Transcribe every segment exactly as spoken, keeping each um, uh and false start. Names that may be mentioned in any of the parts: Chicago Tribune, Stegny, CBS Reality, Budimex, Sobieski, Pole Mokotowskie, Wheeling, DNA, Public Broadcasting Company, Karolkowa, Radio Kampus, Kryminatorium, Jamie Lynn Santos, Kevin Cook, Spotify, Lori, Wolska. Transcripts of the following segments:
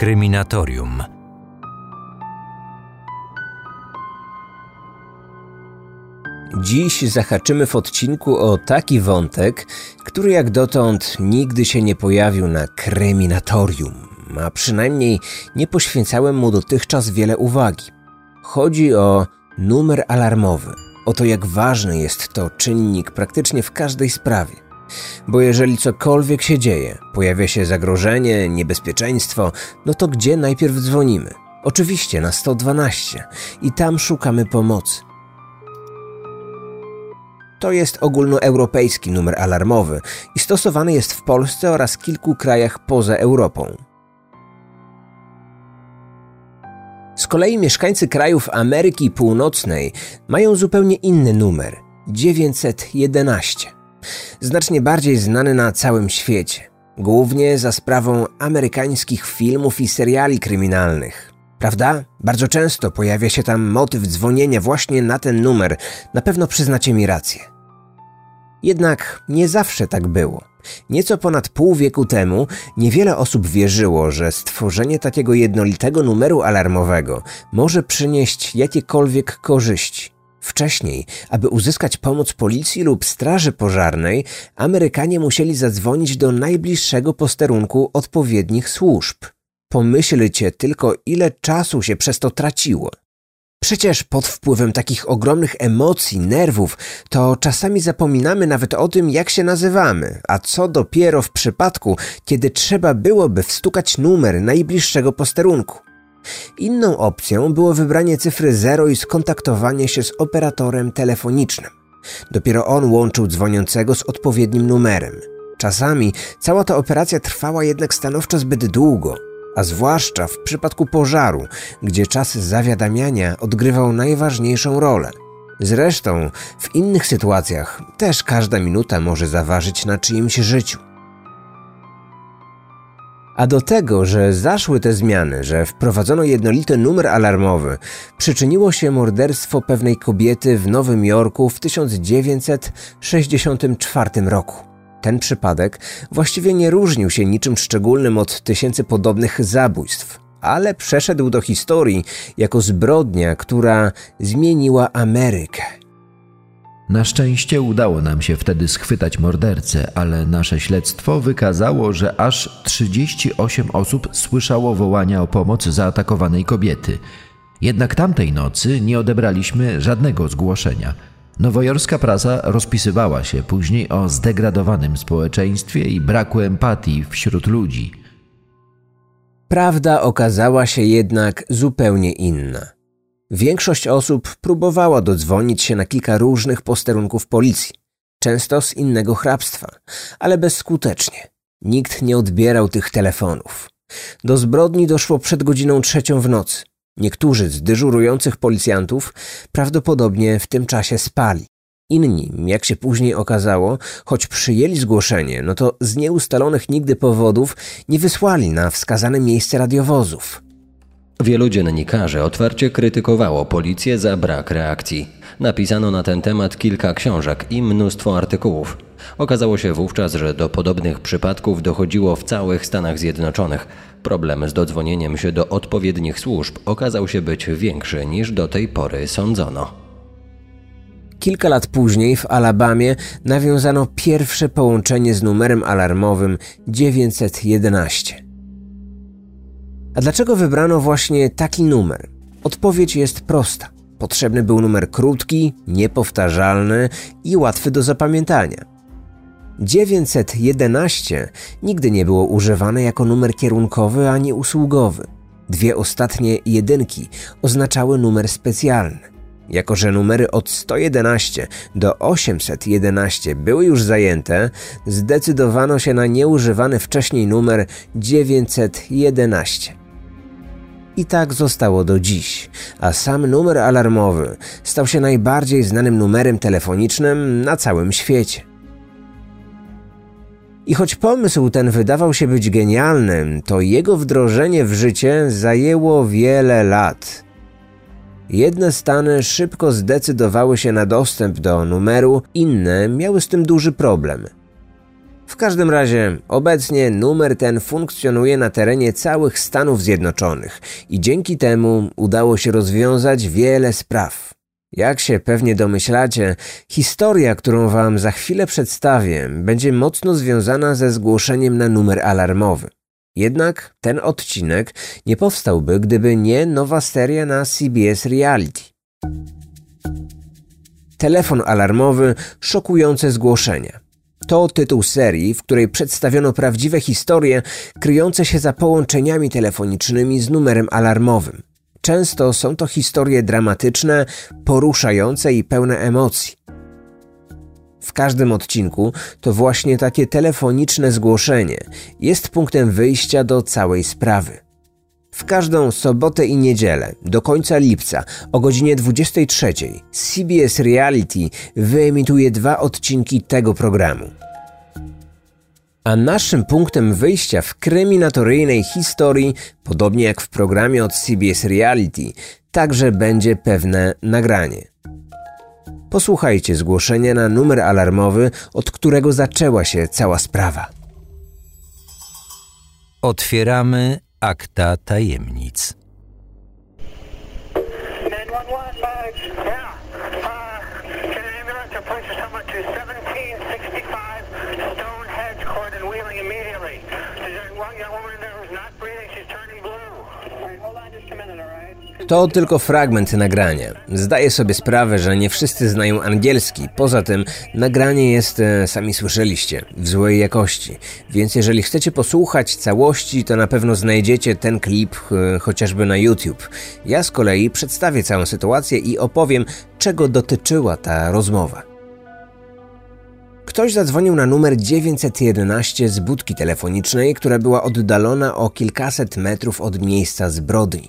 Kryminatorium. Dziś zahaczymy w odcinku o taki wątek, który jak dotąd nigdy się nie pojawił na Kryminatorium, a przynajmniej nie poświęcałem mu dotychczas wiele uwagi. Chodzi o numer alarmowy, o to jak ważny jest to czynnik praktycznie w każdej sprawie. Bo jeżeli cokolwiek się dzieje, pojawia się zagrożenie, niebezpieczeństwo, no to gdzie najpierw dzwonimy? Oczywiście na sto dwanaście i tam szukamy pomocy. To jest ogólnoeuropejski numer alarmowy i stosowany jest w Polsce oraz kilku krajach poza Europą. Z kolei mieszkańcy krajów Ameryki Północnej mają zupełnie inny numer – dziewięćset jedenaście. Znacznie bardziej znany na całym świecie, głównie za sprawą amerykańskich filmów i seriali kryminalnych. Prawda? Bardzo często pojawia się tam motyw dzwonienia właśnie na ten numer. Na pewno przyznacie mi rację. Jednak nie zawsze tak było. Nieco ponad pół wieku temu niewiele osób wierzyło, że stworzenie takiego jednolitego numeru alarmowego może przynieść jakiekolwiek korzyści. Wcześniej, aby uzyskać pomoc policji lub straży pożarnej, Amerykanie musieli zadzwonić do najbliższego posterunku odpowiednich służb. Pomyślcie tylko, ile czasu się przez to traciło. Przecież pod wpływem takich ogromnych emocji, nerwów, to czasami zapominamy nawet o tym, jak się nazywamy, a co dopiero w przypadku, kiedy trzeba byłoby wstukać numer najbliższego posterunku. Inną opcją było wybranie cyfry zero i skontaktowanie się z operatorem telefonicznym. Dopiero on łączył dzwoniącego z odpowiednim numerem. Czasami cała ta operacja trwała jednak stanowczo zbyt długo, a zwłaszcza w przypadku pożaru, gdzie czas zawiadamiania odgrywał najważniejszą rolę. Zresztą w innych sytuacjach też każda minuta może zaważyć na czyimś życiu. A do tego, że zaszły te zmiany, że wprowadzono jednolity numer alarmowy, przyczyniło się morderstwo pewnej kobiety w Nowym Jorku w tysiąc dziewięćset sześćdziesiątym czwartym roku. Ten przypadek właściwie nie różnił się niczym szczególnym od tysięcy podobnych zabójstw, ale przeszedł do historii jako zbrodnia, która zmieniła Amerykę. Na szczęście udało nam się wtedy schwytać mordercę, ale nasze śledztwo wykazało, że aż trzydzieści osiem osób słyszało wołania o pomoc zaatakowanej kobiety. Jednak tamtej nocy nie odebraliśmy żadnego zgłoszenia. Nowojorska prasa rozpisywała się później o zdegradowanym społeczeństwie i braku empatii wśród ludzi. Prawda okazała się jednak zupełnie inna. Większość osób próbowała dodzwonić się na kilka różnych posterunków policji, często z innego hrabstwa, ale bezskutecznie. Nikt nie odbierał tych telefonów. Do zbrodni doszło przed godziną trzecią w nocy. Niektórzy z dyżurujących policjantów prawdopodobnie w tym czasie spali. Inni, jak się później okazało, choć przyjęli zgłoszenie, no to z nieustalonych nigdy powodów nie wysłali na wskazane miejsce radiowozów. Wielu dziennikarzy otwarcie krytykowało policję za brak reakcji. Napisano na ten temat kilka książek i mnóstwo artykułów. Okazało się wówczas, że do podobnych przypadków dochodziło w całych Stanach Zjednoczonych. Problem z dodzwonieniem się do odpowiednich służb okazał się być większy niż do tej pory sądzono. Kilka lat później w Alabamie nawiązano pierwsze połączenie z numerem alarmowym dziewięćset jedenaście. A dlaczego wybrano właśnie taki numer? Odpowiedź jest prosta. Potrzebny był numer krótki, niepowtarzalny i łatwy do zapamiętania. dziewięćset jedenaście nigdy nie było używane jako numer kierunkowy ani usługowy. Dwie ostatnie jedynki oznaczały numer specjalny. Jako że numery od sto jedenaście do osiemset jedenaście były już zajęte, zdecydowano się na nieużywany wcześniej numer dziewięćset jedenaście. I tak zostało do dziś, a sam numer alarmowy stał się najbardziej znanym numerem telefonicznym na całym świecie. I choć pomysł ten wydawał się być genialnym, to jego wdrożenie w życie zajęło wiele lat. Jedne stany szybko zdecydowały się na dostęp do numeru, inne miały z tym duży problem. W każdym razie obecnie numer ten funkcjonuje na terenie całych Stanów Zjednoczonych i dzięki temu udało się rozwiązać wiele spraw. Jak się pewnie domyślacie, historia, którą wam za chwilę przedstawię, będzie mocno związana ze zgłoszeniem na numer alarmowy. Jednak ten odcinek nie powstałby, gdyby nie nowa seria na C B S Reality. Telefon alarmowy, szokujące zgłoszenia. To tytuł serii, w której przedstawiono prawdziwe historie kryjące się za połączeniami telefonicznymi z numerem alarmowym. Często są to historie dramatyczne, poruszające i pełne emocji. W każdym odcinku to właśnie takie telefoniczne zgłoszenie jest punktem wyjścia do całej sprawy. W każdą sobotę i niedzielę do końca lipca o godzinie dwudziestej trzeciej C B S Reality wyemituje dwa odcinki tego programu. A naszym punktem wyjścia w kryminatoryjnej historii, podobnie jak w programie od C B S Reality, także będzie pewne nagranie. Posłuchajcie zgłoszenia na numer alarmowy, od którego zaczęła się cała sprawa. Otwieramy akta tajemnic. To tylko fragment nagrania. Zdaję sobie sprawę, że nie wszyscy znają angielski. Poza tym nagranie jest, e, sami słyszeliście, w złej jakości. Więc jeżeli chcecie posłuchać całości, to na pewno znajdziecie ten klip e, chociażby na YouTube. Ja z kolei przedstawię całą sytuację i opowiem, czego dotyczyła ta rozmowa. Ktoś zadzwonił na numer dziewięćset jedenaście z budki telefonicznej, która była oddalona o kilkaset metrów od miejsca zbrodni.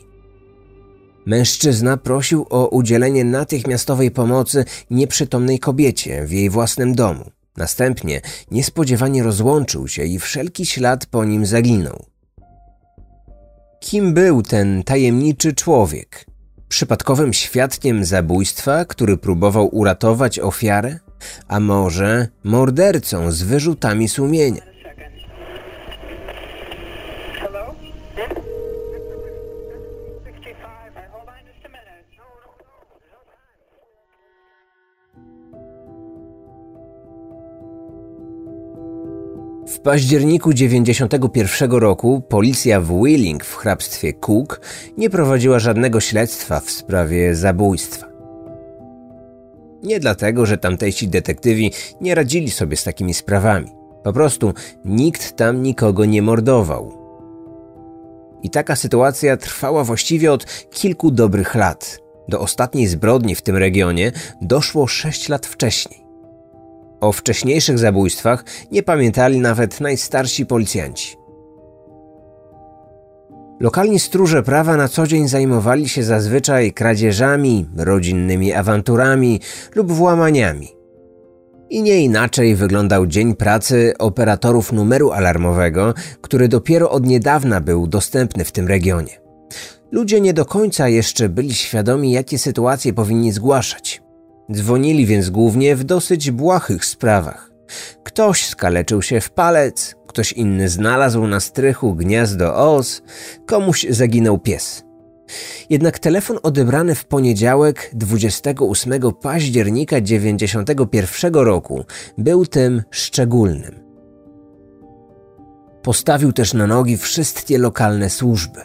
Mężczyzna prosił o udzielenie natychmiastowej pomocy nieprzytomnej kobiecie w jej własnym domu. Następnie niespodziewanie rozłączył się i wszelki ślad po nim zaginął. Kim był ten tajemniczy człowiek? Przypadkowym świadkiem zabójstwa, który próbował uratować ofiarę? A może mordercą z wyrzutami sumienia? W październiku dziewięćdziesiątego pierwszego roku policja w Wheeling w hrabstwie Cook nie prowadziła żadnego śledztwa w sprawie zabójstwa. Nie dlatego, że tamtejsi detektywi nie radzili sobie z takimi sprawami. Po prostu nikt tam nikogo nie mordował. I taka sytuacja trwała właściwie od kilku dobrych lat. Do ostatniej zbrodni w tym regionie doszło sześć lat wcześniej. O wcześniejszych zabójstwach nie pamiętali nawet najstarsi policjanci. Lokalni stróże prawa na co dzień zajmowali się zazwyczaj kradzieżami, rodzinnymi awanturami lub włamaniami. I nie inaczej wyglądał dzień pracy operatorów numeru alarmowego, który dopiero od niedawna był dostępny w tym regionie. Ludzie nie do końca jeszcze byli świadomi, jakie sytuacje powinni zgłaszać. Dzwonili więc głównie w dosyć błahych sprawach. Ktoś skaleczył się w palec, ktoś inny znalazł na strychu gniazdo os, komuś zaginął pies. Jednak telefon odebrany w poniedziałek dwudziestego ósmego października dziewięćdziesiątego pierwszego roku był tym szczególnym. Postawił też na nogi wszystkie lokalne służby.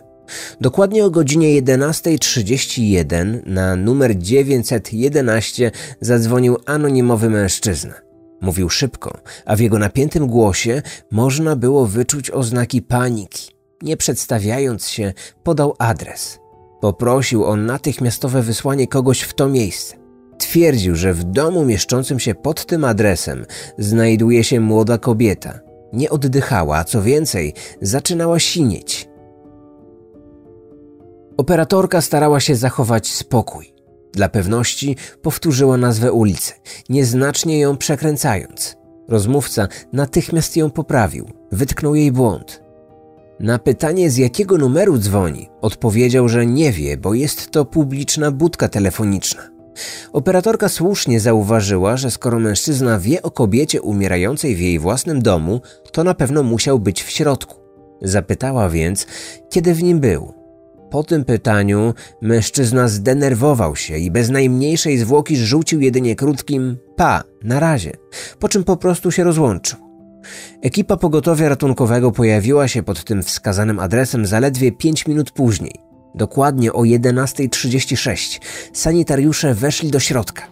Dokładnie o godzinie jedenasta trzydzieści jeden na numer dziewięćset jedenaście zadzwonił anonimowy mężczyzna. Mówił szybko, a w jego napiętym głosie można było wyczuć oznaki paniki. Nie przedstawiając się, podał adres. Poprosił o natychmiastowe wysłanie kogoś w to miejsce. Twierdził, że w domu mieszczącym się pod tym adresem znajduje się młoda kobieta. Nie oddychała, a co więcej, zaczynała sinieć. Operatorka starała się zachować spokój. Dla pewności powtórzyła nazwę ulicy, nieznacznie ją przekręcając. Rozmówca natychmiast ją poprawił, wytknął jej błąd. Na pytanie, z jakiego numeru dzwoni, odpowiedział, że nie wie, bo jest to publiczna budka telefoniczna. Operatorka słusznie zauważyła, że skoro mężczyzna wie o kobiecie umierającej w jej własnym domu, to na pewno musiał być w środku. Zapytała więc, kiedy w nim był. Po tym pytaniu mężczyzna zdenerwował się i bez najmniejszej zwłoki rzucił jedynie krótkim „pa, na razie”, po czym po prostu się rozłączył. Ekipa pogotowia ratunkowego pojawiła się pod tym wskazanym adresem zaledwie pięć minut później. Dokładnie o jedenasta trzydzieści sześć sanitariusze weszli do środka.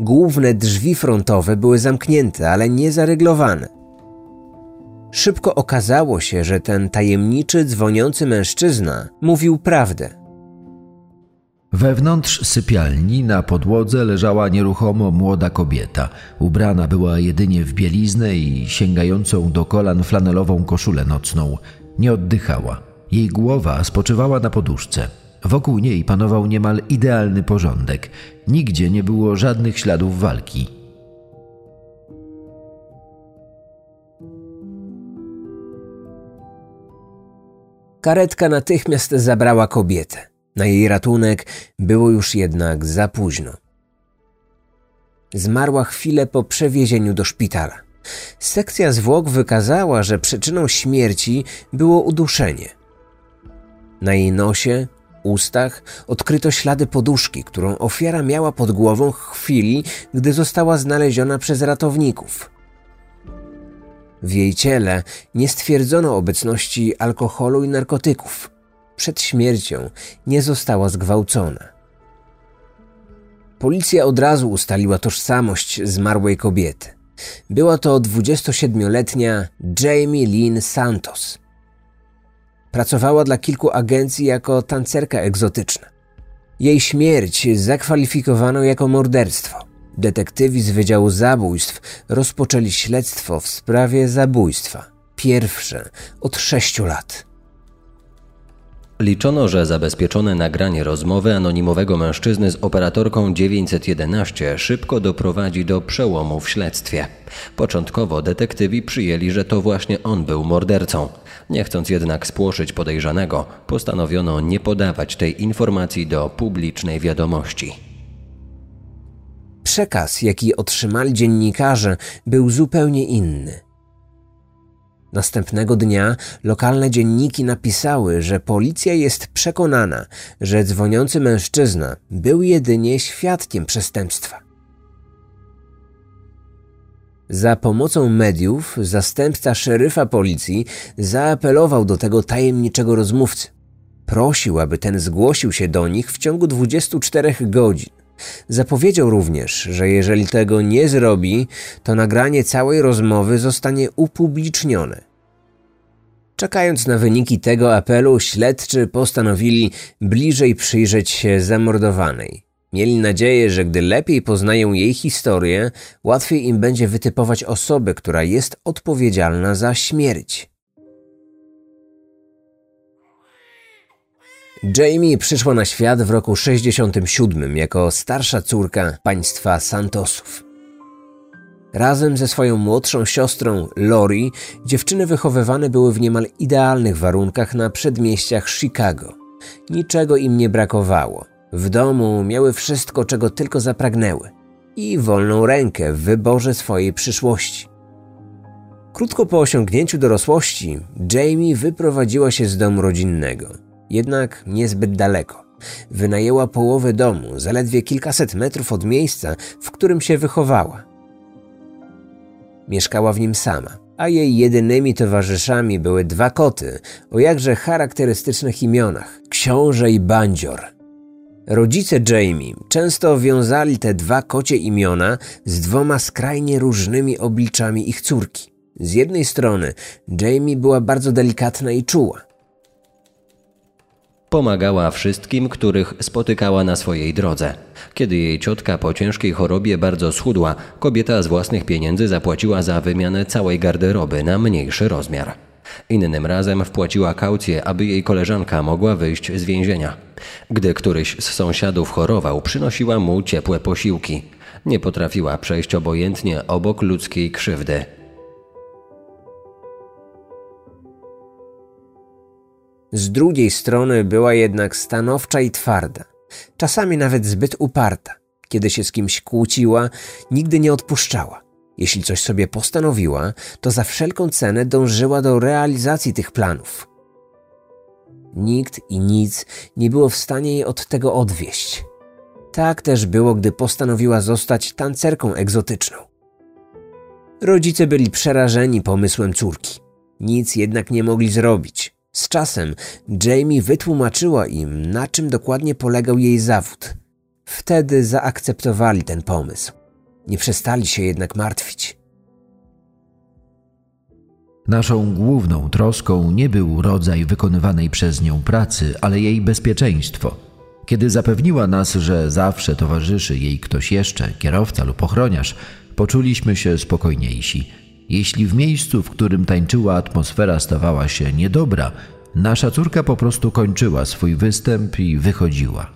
Główne drzwi frontowe były zamknięte, ale nie zaryglowane. Szybko okazało się, że ten tajemniczy, dzwoniący mężczyzna mówił prawdę. Wewnątrz sypialni na podłodze leżała nieruchomo młoda kobieta. Ubrana była jedynie w bieliznę i sięgającą do kolan flanelową koszulę nocną. Nie oddychała. Jej głowa spoczywała na poduszce. Wokół niej panował niemal idealny porządek. Nigdzie nie było żadnych śladów walki. Karetka natychmiast zabrała kobietę. Na jej ratunek było już jednak za późno. Zmarła chwilę po przewiezieniu do szpitala. Sekcja zwłok wykazała, że przyczyną śmierci było uduszenie. Na jej nosie, ustach odkryto ślady poduszki, którą ofiara miała pod głową w chwili, gdy została znaleziona przez ratowników. W jej ciele nie stwierdzono obecności alkoholu i narkotyków. Przed śmiercią nie została zgwałcona. Policja od razu ustaliła tożsamość zmarłej kobiety. Była to dwudziestosiedmioletnia Jamie Lynn Santos. Pracowała dla kilku agencji jako tancerka egzotyczna. Jej śmierć zakwalifikowano jako morderstwo. Detektywi z Wydziału Zabójstw rozpoczęli śledztwo w sprawie zabójstwa. Pierwsze od sześciu lat. Liczono, że zabezpieczone nagranie rozmowy anonimowego mężczyzny z operatorką dziewięćset jedenaście szybko doprowadzi do przełomu w śledztwie. Początkowo detektywi przyjęli, że to właśnie on był mordercą. Nie chcąc jednak spłoszyć podejrzanego, postanowiono nie podawać tej informacji do publicznej wiadomości. Przekaz, jaki otrzymali dziennikarze, był zupełnie inny. Następnego dnia lokalne dzienniki napisały, że policja jest przekonana, że dzwoniący mężczyzna był jedynie świadkiem przestępstwa. Za pomocą mediów zastępca szeryfa policji zaapelował do tego tajemniczego rozmówcy. Prosił, aby ten zgłosił się do nich w ciągu dwudziestu czterech godzin. Zapowiedział również, że jeżeli tego nie zrobi, to nagranie całej rozmowy zostanie upublicznione. Czekając na wyniki tego apelu, śledczy postanowili bliżej przyjrzeć się zamordowanej. Mieli nadzieję, że gdy lepiej poznają jej historię, łatwiej im będzie wytypować osobę, która jest odpowiedzialna za śmierć. Jamie przyszła na świat w roku sześćdziesiątym siódmym jako starsza córka państwa Santosów. Razem ze swoją młodszą siostrą Lori dziewczyny wychowywane były w niemal idealnych warunkach na przedmieściach Chicago. Niczego im nie brakowało. W domu miały wszystko, czego tylko zapragnęły i wolną rękę w wyborze swojej przyszłości. Krótko po osiągnięciu dorosłości Jamie wyprowadziła się z domu rodzinnego. Jednak niezbyt daleko. Wynajęła połowę domu, zaledwie kilkaset metrów od miejsca, w którym się wychowała. Mieszkała w nim sama, a jej jedynymi towarzyszami były dwa koty o jakże charakterystycznych imionach – Książę i Bandzior. Rodzice Jamie często wiązali te dwa kocie imiona z dwoma skrajnie różnymi obliczami ich córki. Z jednej strony Jamie była bardzo delikatna i czuła. Pomagała wszystkim, których spotykała na swojej drodze. Kiedy jej ciotka po ciężkiej chorobie bardzo schudła, kobieta z własnych pieniędzy zapłaciła za wymianę całej garderoby na mniejszy rozmiar. Innym razem wpłaciła kaucję, aby jej koleżanka mogła wyjść z więzienia. Gdy któryś z sąsiadów chorował, przynosiła mu ciepłe posiłki. Nie potrafiła przejść obojętnie obok ludzkiej krzywdy. Z drugiej strony była jednak stanowcza i twarda. czasami nawet zbyt uparta. Kiedy się z kimś kłóciła, nigdy nie odpuszczała. Jeśli coś sobie postanowiła, to za wszelką cenę dążyła do realizacji tych planów. Nikt i nic nie było w stanie jej od tego odwieść. Tak też było, gdy postanowiła zostać tancerką egzotyczną. Rodzice byli przerażeni pomysłem córki. Nic jednak nie mogli zrobić. Z czasem Jamie wytłumaczyła im, na czym dokładnie polegał jej zawód. Wtedy zaakceptowali ten pomysł. Nie przestali się jednak martwić. Naszą główną troską nie był rodzaj wykonywanej przez nią pracy, ale jej bezpieczeństwo. Kiedy zapewniła nas, że zawsze towarzyszy jej ktoś jeszcze, kierowca lub ochroniarz, poczuliśmy się spokojniejsi. Jeśli w miejscu, w którym tańczyła, atmosfera stawała się niedobra, nasza córka po prostu kończyła swój występ i wychodziła.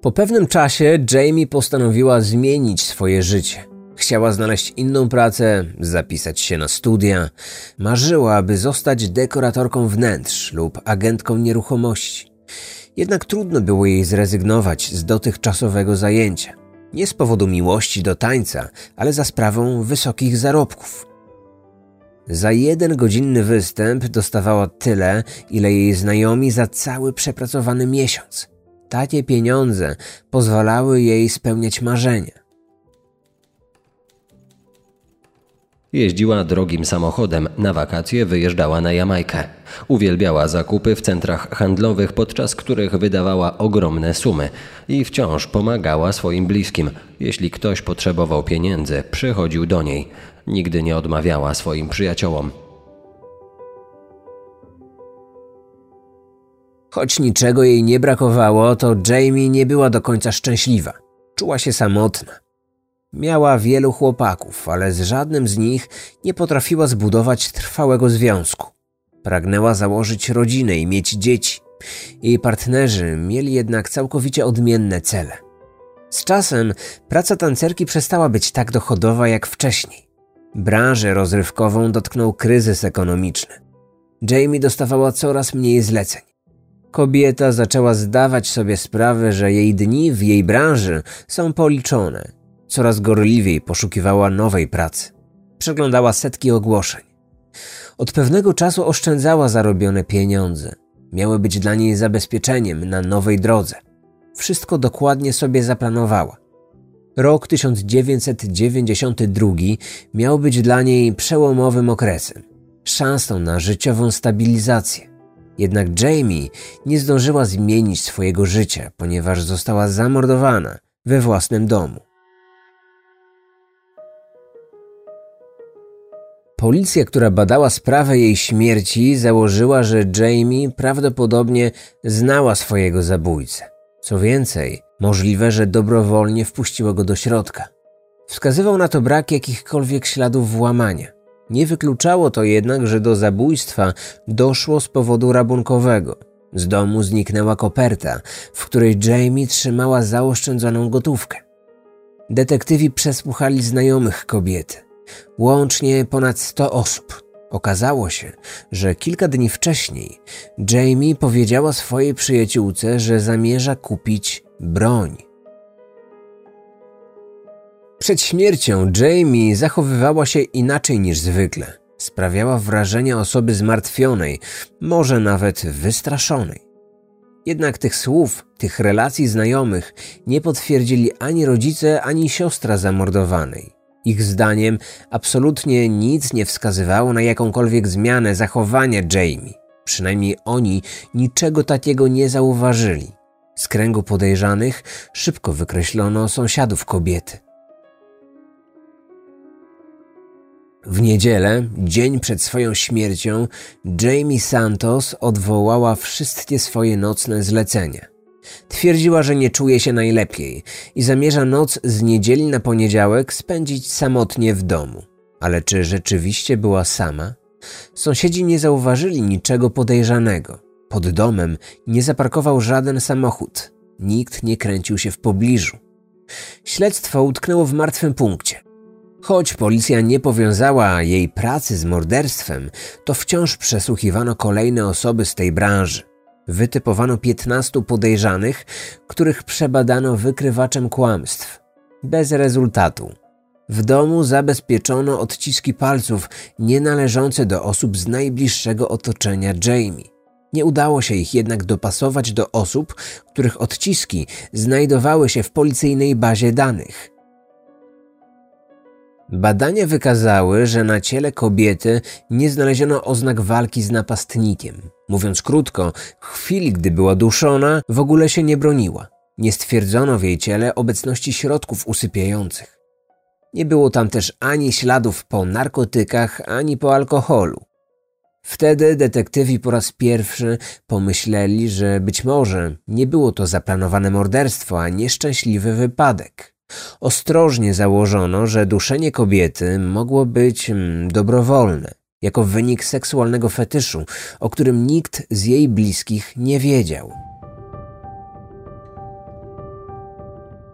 Po pewnym czasie Jamie postanowiła zmienić swoje życie. Chciała znaleźć inną pracę, zapisać się na studia. Marzyła, aby zostać dekoratorką wnętrz lub agentką nieruchomości. Jednak trudno było jej zrezygnować z dotychczasowego zajęcia. Nie z powodu miłości do tańca, ale za sprawą wysokich zarobków. Za jeden godzinny występ dostawała tyle, ile jej znajomi za cały przepracowany miesiąc. Takie pieniądze pozwalały jej spełniać marzenia. Jeździła drogim samochodem, na wakacje wyjeżdżała na Jamajkę. Uwielbiała zakupy w centrach handlowych, podczas których wydawała ogromne sumy i wciąż pomagała swoim bliskim. Jeśli ktoś potrzebował pieniędzy, przychodził do niej. Nigdy nie odmawiała swoim przyjaciołom. Choć niczego jej nie brakowało, to Jamie nie była do końca szczęśliwa. Czuła się samotna. Miała wielu chłopaków, ale z żadnym z nich nie potrafiła zbudować trwałego związku. Pragnęła założyć rodzinę i mieć dzieci. Jej partnerzy mieli jednak całkowicie odmienne cele. Z czasem praca tancerki przestała być tak dochodowa jak wcześniej. Branżę rozrywkową dotknął kryzys ekonomiczny. Jamie dostawała coraz mniej zleceń. Kobieta zaczęła zdawać sobie sprawę, że jej dni w jej branży są policzone. Coraz gorliwiej poszukiwała nowej pracy. Przeglądała setki ogłoszeń. Od pewnego czasu oszczędzała zarobione pieniądze. Miały być dla niej zabezpieczeniem na nowej drodze. Wszystko dokładnie sobie zaplanowała. Rok tysiąc dziewięćset dziewięćdziesiąty drugi miał być dla niej przełomowym okresem, szansą na życiową stabilizację. Jednak Jamie nie zdążyła zmienić swojego życia, ponieważ została zamordowana we własnym domu. Policja, która badała sprawę jej śmierci, założyła, że Jamie prawdopodobnie znała swojego zabójcę. Co więcej, możliwe, że dobrowolnie wpuściła go do środka. Wskazywał na to brak jakichkolwiek śladów włamania. Nie wykluczało to jednak, że do zabójstwa doszło z powodu rabunkowego. Z domu zniknęła koperta, w której Jamie trzymała zaoszczędzoną gotówkę. Detektywi przesłuchali znajomych kobiety. Łącznie ponad sto osób. Okazało się, że kilka dni wcześniej Jamie powiedziała swojej przyjaciółce, że zamierza kupić broń. Przed śmiercią Jamie zachowywała się inaczej niż zwykle. Sprawiała wrażenie osoby zmartwionej, może nawet wystraszonej. Jednak tych słów, tych relacji znajomych nie potwierdzili ani rodzice, ani siostra zamordowanej. Ich zdaniem absolutnie nic nie wskazywało na jakąkolwiek zmianę zachowania Jamie. Przynajmniej oni niczego takiego nie zauważyli. Z kręgu podejrzanych szybko wykreślono sąsiadów kobiety. W niedzielę, dzień przed swoją śmiercią, Jamie Santos odwołała wszystkie swoje nocne zlecenia. Twierdziła, że nie czuje się najlepiej i zamierza noc z niedzieli na poniedziałek spędzić samotnie w domu. Ale czy rzeczywiście była sama? Sąsiedzi nie zauważyli niczego podejrzanego. Pod domem nie zaparkował żaden samochód. Nikt nie kręcił się w pobliżu. Śledztwo utknęło w martwym punkcie. Choć policja nie powiązała jej pracy z morderstwem, to wciąż przesłuchiwano kolejne osoby z tej branży. Wytypowano piętnastu podejrzanych, których przebadano wykrywaczem kłamstw. Bez rezultatu. W domu zabezpieczono odciski palców nienależące do osób z najbliższego otoczenia Jamie. Nie udało się ich jednak dopasować do osób, których odciski znajdowały się w policyjnej bazie danych. Badania wykazały, że na ciele kobiety nie znaleziono oznak walki z napastnikiem. Mówiąc krótko, w chwili gdy była duszona, w ogóle się nie broniła. Nie stwierdzono w jej ciele obecności środków usypiających. Nie było tam też ani śladów po narkotykach, ani po alkoholu. Wtedy detektywi po raz pierwszy pomyśleli, że być może nie było to zaplanowane morderstwo, a nieszczęśliwy wypadek. Ostrożnie założono, że duszenie kobiety mogło być mm, dobrowolne, jako wynik seksualnego fetyszu, o którym nikt z jej bliskich nie wiedział.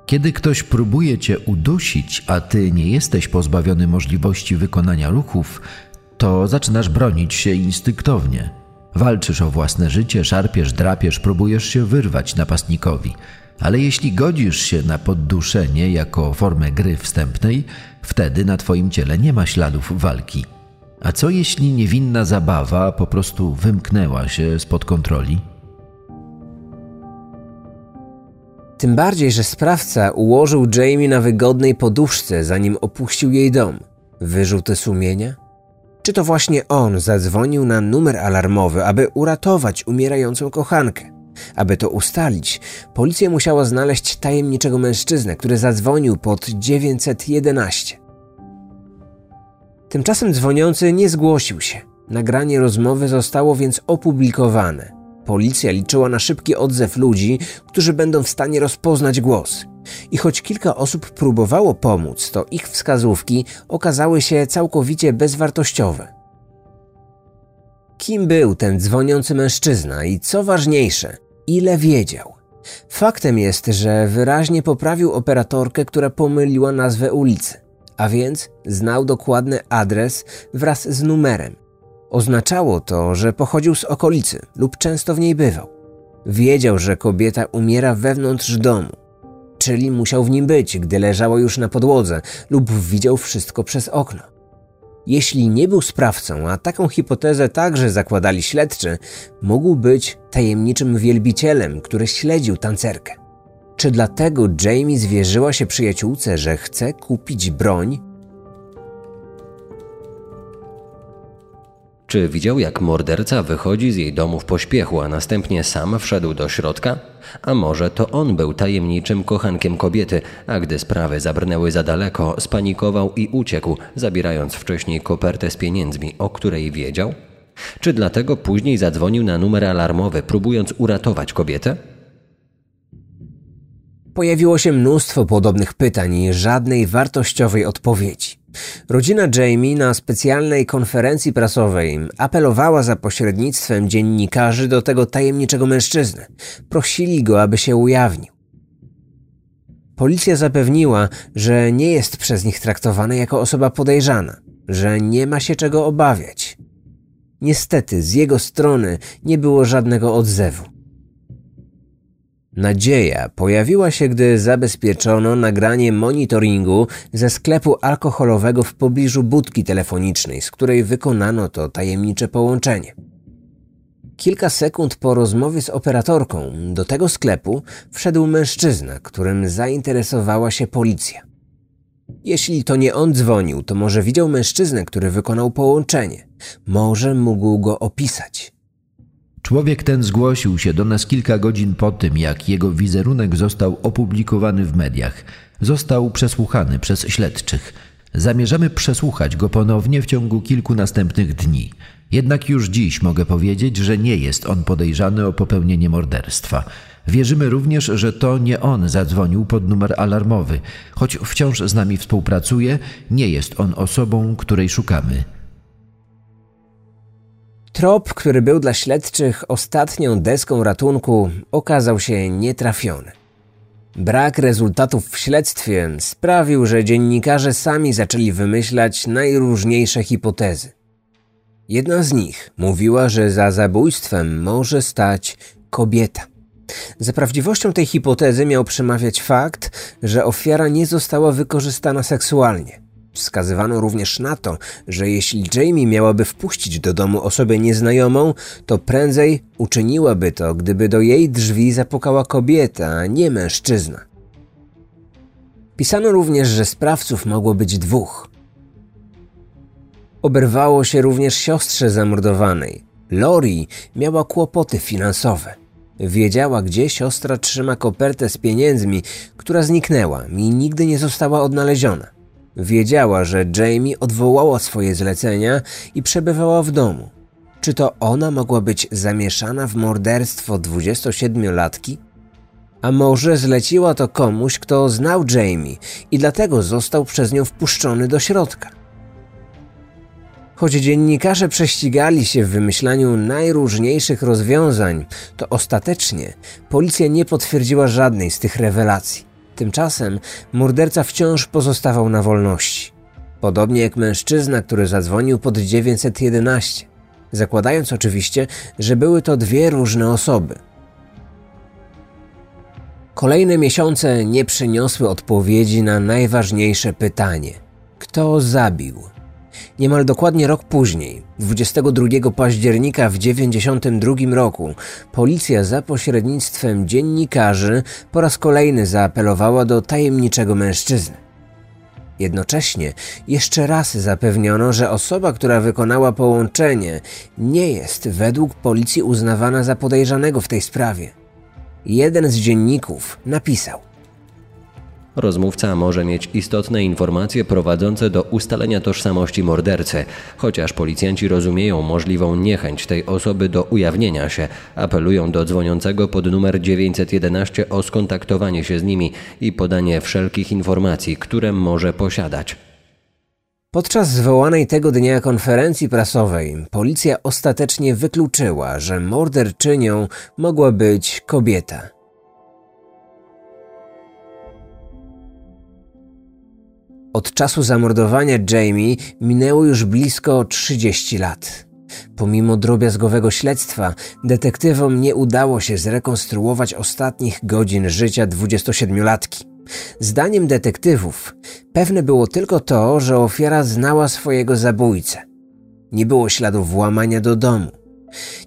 Kiedy ktoś próbuje cię udusić, a ty nie jesteś pozbawiony możliwości wykonania ruchów, to zaczynasz bronić się instynktownie. Walczysz o własne życie, szarpiesz, drapiesz, próbujesz się wyrwać napastnikowi. Ale jeśli godzisz się na podduszenie jako formę gry wstępnej, wtedy na twoim ciele nie ma śladów walki. A co jeśli niewinna zabawa po prostu wymknęła się spod kontroli? Tym bardziej, że sprawca ułożył Jamie na wygodnej poduszce, zanim opuścił jej dom. Wyrzuty sumienia? Czy to właśnie on zadzwonił na numer alarmowy, aby uratować umierającą kochankę? Aby to ustalić, policja musiała znaleźć tajemniczego mężczyznę, który zadzwonił pod dziewięćset jedenaście. Tymczasem dzwoniący nie zgłosił się. Nagranie rozmowy zostało więc opublikowane. Policja liczyła na szybki odzew ludzi, którzy będą w stanie rozpoznać głos. I choć kilka osób próbowało pomóc, to ich wskazówki okazały się całkowicie bezwartościowe. Kim był ten dzwoniący mężczyzna i co ważniejsze, ile wiedział? Faktem jest, że wyraźnie poprawił operatorkę, która pomyliła nazwę ulicy, a więc znał dokładny adres wraz z numerem. Oznaczało to, że pochodził z okolicy lub często w niej bywał. Wiedział, że kobieta umiera wewnątrz domu, czyli musiał w nim być, gdy leżała już na podłodze lub widział wszystko przez okno. Jeśli nie był sprawcą, a taką hipotezę także zakładali śledczy, mógł być tajemniczym wielbicielem, który śledził tancerkę. Czy dlatego Jamie zwierzyła się przyjaciółce, że chce kupić broń? Czy widział, jak morderca wychodzi z jej domu w pośpiechu, a następnie sam wszedł do środka? A może to on był tajemniczym kochankiem kobiety, a gdy sprawy zabrnęły za daleko, spanikował i uciekł, zabierając wcześniej kopertę z pieniędzmi, o której wiedział? Czy dlatego później zadzwonił na numer alarmowy, próbując uratować kobietę? Pojawiło się mnóstwo podobnych pytań i żadnej wartościowej odpowiedzi. Rodzina Jamie na specjalnej konferencji prasowej apelowała za pośrednictwem dziennikarzy do tego tajemniczego mężczyzny. Prosili go, aby się ujawnił. Policja zapewniła, że nie jest przez nich traktowany jako osoba podejrzana, że nie ma się czego obawiać. Niestety z jego strony nie było żadnego odzewu. Nadzieja pojawiła się, gdy zabezpieczono nagranie monitoringu ze sklepu alkoholowego w pobliżu budki telefonicznej, z której wykonano to tajemnicze połączenie. Kilka sekund po rozmowie z operatorką do tego sklepu wszedł mężczyzna, którym zainteresowała się policja. Jeśli to nie on dzwonił, to może widział mężczyznę, który wykonał połączenie. Może mógł go opisać. Człowiek ten zgłosił się do nas kilka godzin po tym, jak jego wizerunek został opublikowany w mediach. Został przesłuchany przez śledczych. Zamierzamy przesłuchać go ponownie w ciągu kilku następnych dni. Jednak już dziś mogę powiedzieć, że nie jest on podejrzany o popełnienie morderstwa. Wierzymy również, że to nie on zadzwonił pod numer alarmowy. Choć wciąż z nami współpracuje, nie jest on osobą, której szukamy. Trop, który był dla śledczych ostatnią deską ratunku, okazał się nietrafiony. Brak rezultatów w śledztwie sprawił, że dziennikarze sami zaczęli wymyślać najróżniejsze hipotezy. Jedna z nich mówiła, że za zabójstwem może stać kobieta. Za prawdziwością tej hipotezy miał przemawiać fakt, że ofiara nie została wykorzystana seksualnie. Wskazywano również na to, że jeśli Jamie miałaby wpuścić do domu osobę nieznajomą, to prędzej uczyniłaby to, gdyby do jej drzwi zapukała kobieta, a nie mężczyzna. Pisano również, że sprawców mogło być dwóch. Oberwało się również siostrze zamordowanej. Lori miała kłopoty finansowe. Wiedziała, gdzie siostra trzyma kopertę z pieniędzmi, która zniknęła i nigdy nie została odnaleziona. Wiedziała, że Jamie odwołała swoje zlecenia i przebywała w domu. Czy to ona mogła być zamieszana w morderstwo dwudziestosiedmiolatki? A może zleciła to komuś, kto znał Jamie i dlatego został przez nią wpuszczony do środka? Choć dziennikarze prześcigali się w wymyślaniu najróżniejszych rozwiązań, to ostatecznie policja nie potwierdziła żadnej z tych rewelacji. Tymczasem morderca wciąż pozostawał na wolności. Podobnie jak mężczyzna, który zadzwonił pod dziewięćset jedenaście, zakładając oczywiście, że były to dwie różne osoby. Kolejne miesiące nie przyniosły odpowiedzi na najważniejsze pytanie: kto zabił? Niemal dokładnie rok później, dwudziestego drugiego października w dziewięćdziesiątym drugim roku, policja za pośrednictwem dziennikarzy po raz kolejny zaapelowała do tajemniczego mężczyzny. Jednocześnie jeszcze raz zapewniono, że osoba, która wykonała połączenie, nie jest według policji uznawana za podejrzanego w tej sprawie. Jeden z dzienników napisał: rozmówca może mieć istotne informacje prowadzące do ustalenia tożsamości mordercy. Chociaż policjanci rozumieją możliwą niechęć tej osoby do ujawnienia się, apelują do dzwoniącego pod numer dziewięćset jedenaście o skontaktowanie się z nimi i podanie wszelkich informacji, które może posiadać. Podczas zwołanej tego dnia konferencji prasowej policja ostatecznie wykluczyła, że morderczynią mogła być kobieta. Od czasu zamordowania Jamie minęło już blisko trzydzieści lat. Pomimo drobiazgowego śledztwa, detektywom nie udało się zrekonstruować ostatnich godzin życia dwudziestosiedmiolatki. Zdaniem detektywów, pewne było tylko to, że ofiara znała swojego zabójcę. Nie było śladów włamania do domu.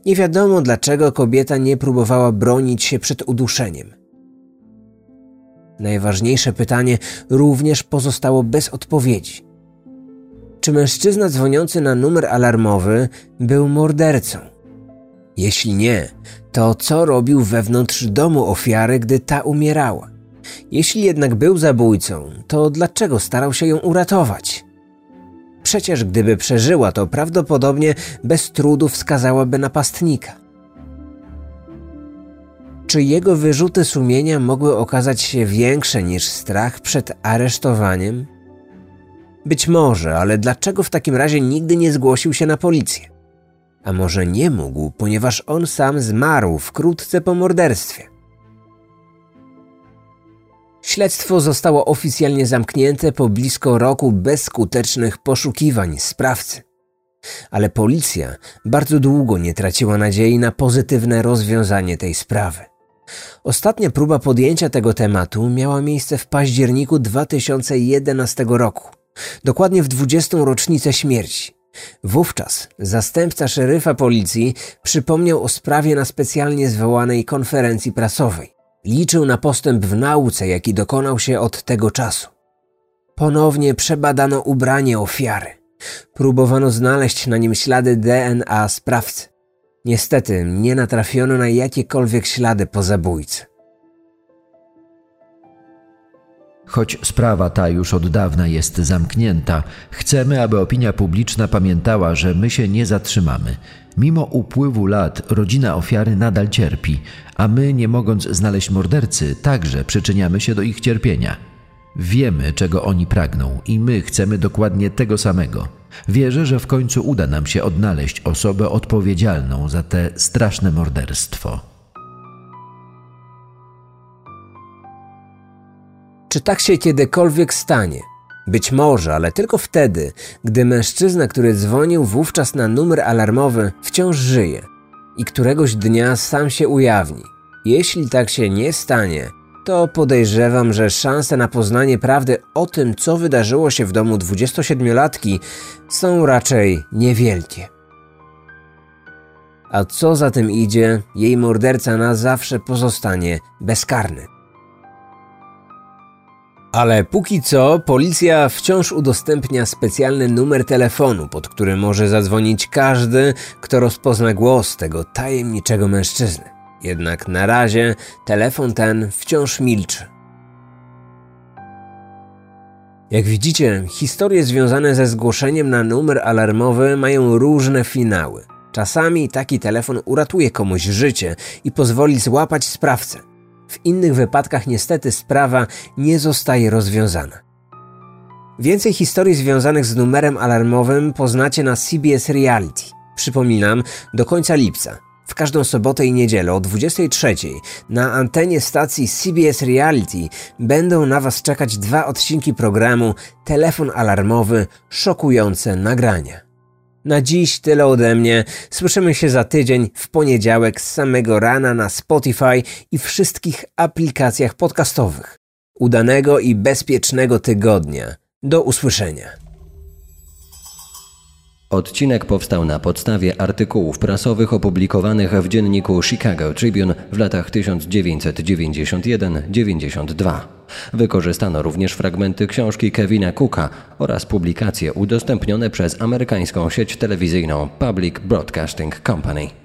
Nie wiadomo, dlaczego kobieta nie próbowała bronić się przed uduszeniem. Najważniejsze pytanie również pozostało bez odpowiedzi. Czy mężczyzna dzwoniący na numer alarmowy był mordercą? Jeśli nie, to co robił wewnątrz domu ofiary, gdy ta umierała? Jeśli jednak był zabójcą, to dlaczego starał się ją uratować? Przecież gdyby przeżyła, to prawdopodobnie bez trudu wskazałaby napastnika. Czy jego wyrzuty sumienia mogły okazać się większe niż strach przed aresztowaniem? Być może, ale dlaczego w takim razie nigdy nie zgłosił się na policję? A może nie mógł, ponieważ on sam zmarł wkrótce po morderstwie? Śledztwo zostało oficjalnie zamknięte po blisko roku bezskutecznych poszukiwań sprawcy. Ale policja bardzo długo nie traciła nadziei na pozytywne rozwiązanie tej sprawy. Ostatnia próba podjęcia tego tematu miała miejsce w październiku dwa tysiące jedenastego roku, dokładnie w dwudziestą rocznicę śmierci. Wówczas zastępca szeryfa policji przypomniał o sprawie na specjalnie zwołanej konferencji prasowej. Liczył na postęp w nauce, jaki dokonał się od tego czasu. Ponownie przebadano ubranie ofiary. Próbowano znaleźć na nim ślady D N A sprawcy. Niestety nie natrafiono na jakiekolwiek ślady po zabójcy. Choć sprawa ta już od dawna jest zamknięta, chcemy, aby opinia publiczna pamiętała, że my się nie zatrzymamy. Mimo upływu lat rodzina ofiary nadal cierpi, a my, nie mogąc znaleźć mordercy, także przyczyniamy się do ich cierpienia. Wiemy, czego oni pragną i my chcemy dokładnie tego samego. Wierzę, że w końcu uda nam się odnaleźć osobę odpowiedzialną za te straszne morderstwo. Czy tak się kiedykolwiek stanie? Być może, ale tylko wtedy, gdy mężczyzna, który dzwonił wówczas na numer alarmowy, wciąż żyje i któregoś dnia sam się ujawni. Jeśli tak się nie stanie, to podejrzewam, że szanse na poznanie prawdy o tym, co wydarzyło się w domu dwudziestosiedmiolatki, są raczej niewielkie. A co za tym idzie, jej morderca na zawsze pozostanie bezkarny. Ale póki co policja wciąż udostępnia specjalny numer telefonu, pod który może zadzwonić każdy, kto rozpozna głos tego tajemniczego mężczyzny. Jednak na razie telefon ten wciąż milczy. Jak widzicie, historie związane ze zgłoszeniem na numer alarmowy mają różne finały. Czasami taki telefon uratuje komuś życie i pozwoli złapać sprawcę. W innych wypadkach niestety sprawa nie zostaje rozwiązana. Więcej historii związanych z numerem alarmowym poznacie na C B S Reality. Przypominam, do końca lipca. W każdą sobotę i niedzielę o dwudziestej trzeciej na antenie stacji C B S Reality będą na Was czekać dwa odcinki programu Telefon alarmowy – szokujące nagrania. Na dziś tyle ode mnie. Słyszymy się za tydzień w poniedziałek z samego rana na Spotify i wszystkich aplikacjach podcastowych. Udanego i bezpiecznego tygodnia. Do usłyszenia. Odcinek powstał na podstawie artykułów prasowych opublikowanych w dzienniku Chicago Tribune w latach tysiąc dziewięćset dziewięćdziesiąt jeden do dziewięćdziesiąt dwa. Wykorzystano również fragmenty książki Kevina Cooka oraz publikacje udostępnione przez amerykańską sieć telewizyjną Public Broadcasting Company.